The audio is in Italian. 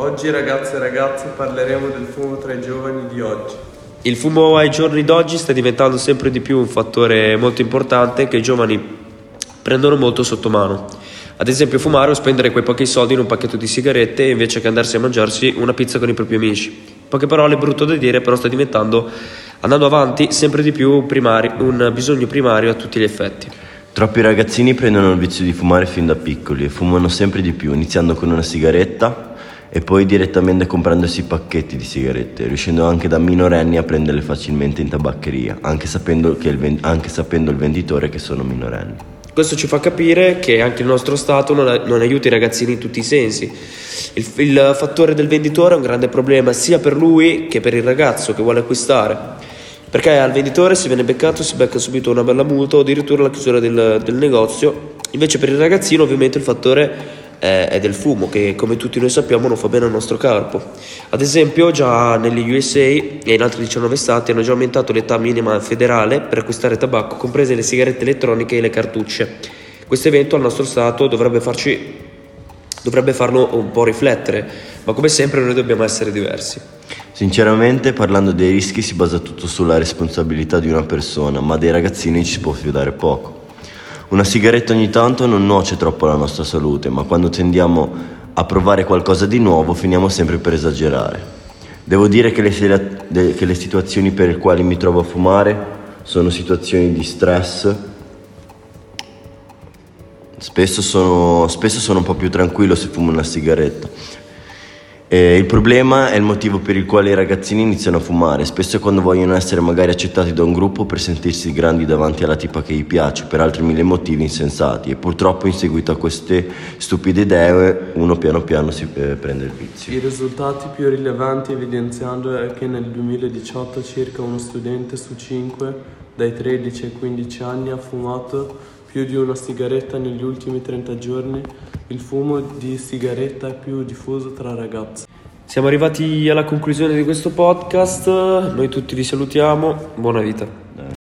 Oggi ragazze e ragazzi parleremo del fumo tra i giovani di oggi. Il fumo ai giorni d'oggi sta diventando sempre di più un fattore molto importante che i giovani prendono molto sotto mano. Ad esempio fumare o spendere quei pochi soldi in un pacchetto di sigarette invece che andarsi a mangiarsi una pizza con i propri amici. Poche parole, brutto da dire, però sta diventando, andando avanti, sempre di più un bisogno primario a tutti gli effetti. Troppi ragazzini prendono il vizio di fumare fin da piccoli e fumano sempre di più, iniziando con una sigaretta e poi direttamente comprandosi pacchetti di sigarette, riuscendo anche da minorenni a prenderle facilmente in tabaccheria, anche sapendo il venditore che sono minorenni. Questo ci fa capire che anche il nostro Stato non aiuta i ragazzini in tutti i sensi. Il fattore del venditore è un grande problema sia per lui che per il ragazzo che vuole acquistare, perché al venditore se viene beccato si becca subito una bella multa o addirittura la chiusura del negozio. Invece per il ragazzino ovviamente il fattore è del fumo, che come tutti noi sappiamo non fa bene al nostro corpo. Ad esempio già negli USA e in altri 19 stati hanno già aumentato l'età minima federale per acquistare tabacco, comprese le sigarette elettroniche e le cartucce. Questo evento al nostro Stato dovrebbe farlo un po' riflettere, ma come sempre noi dobbiamo essere diversi. Sinceramente, parlando dei rischi si basa tutto sulla responsabilità di una persona, ma dei ragazzini ci si può fidare poco. Una sigaretta ogni tanto non nuoce troppo alla nostra salute, ma quando tendiamo a provare qualcosa di nuovo finiamo sempre per esagerare. Devo dire che le situazioni per le quali mi trovo a fumare sono situazioni di stress. Spesso sono un po' più tranquillo se fumo una sigaretta. Il problema è il motivo per il quale i ragazzini iniziano a fumare, spesso quando vogliono essere magari accettati da un gruppo per sentirsi grandi davanti alla tipa che gli piace, per altri mille motivi insensati, e purtroppo in seguito a queste stupide idee uno piano piano si prende il vizio. I risultati più rilevanti evidenziando è che nel 2018 circa uno studente su 5 dai 13 ai 15 anni ha fumato più di una sigaretta negli ultimi 30 giorni. Il fumo di sigaretta è più diffuso tra ragazzi. Siamo arrivati alla conclusione di questo podcast, noi tutti vi salutiamo, buona vita.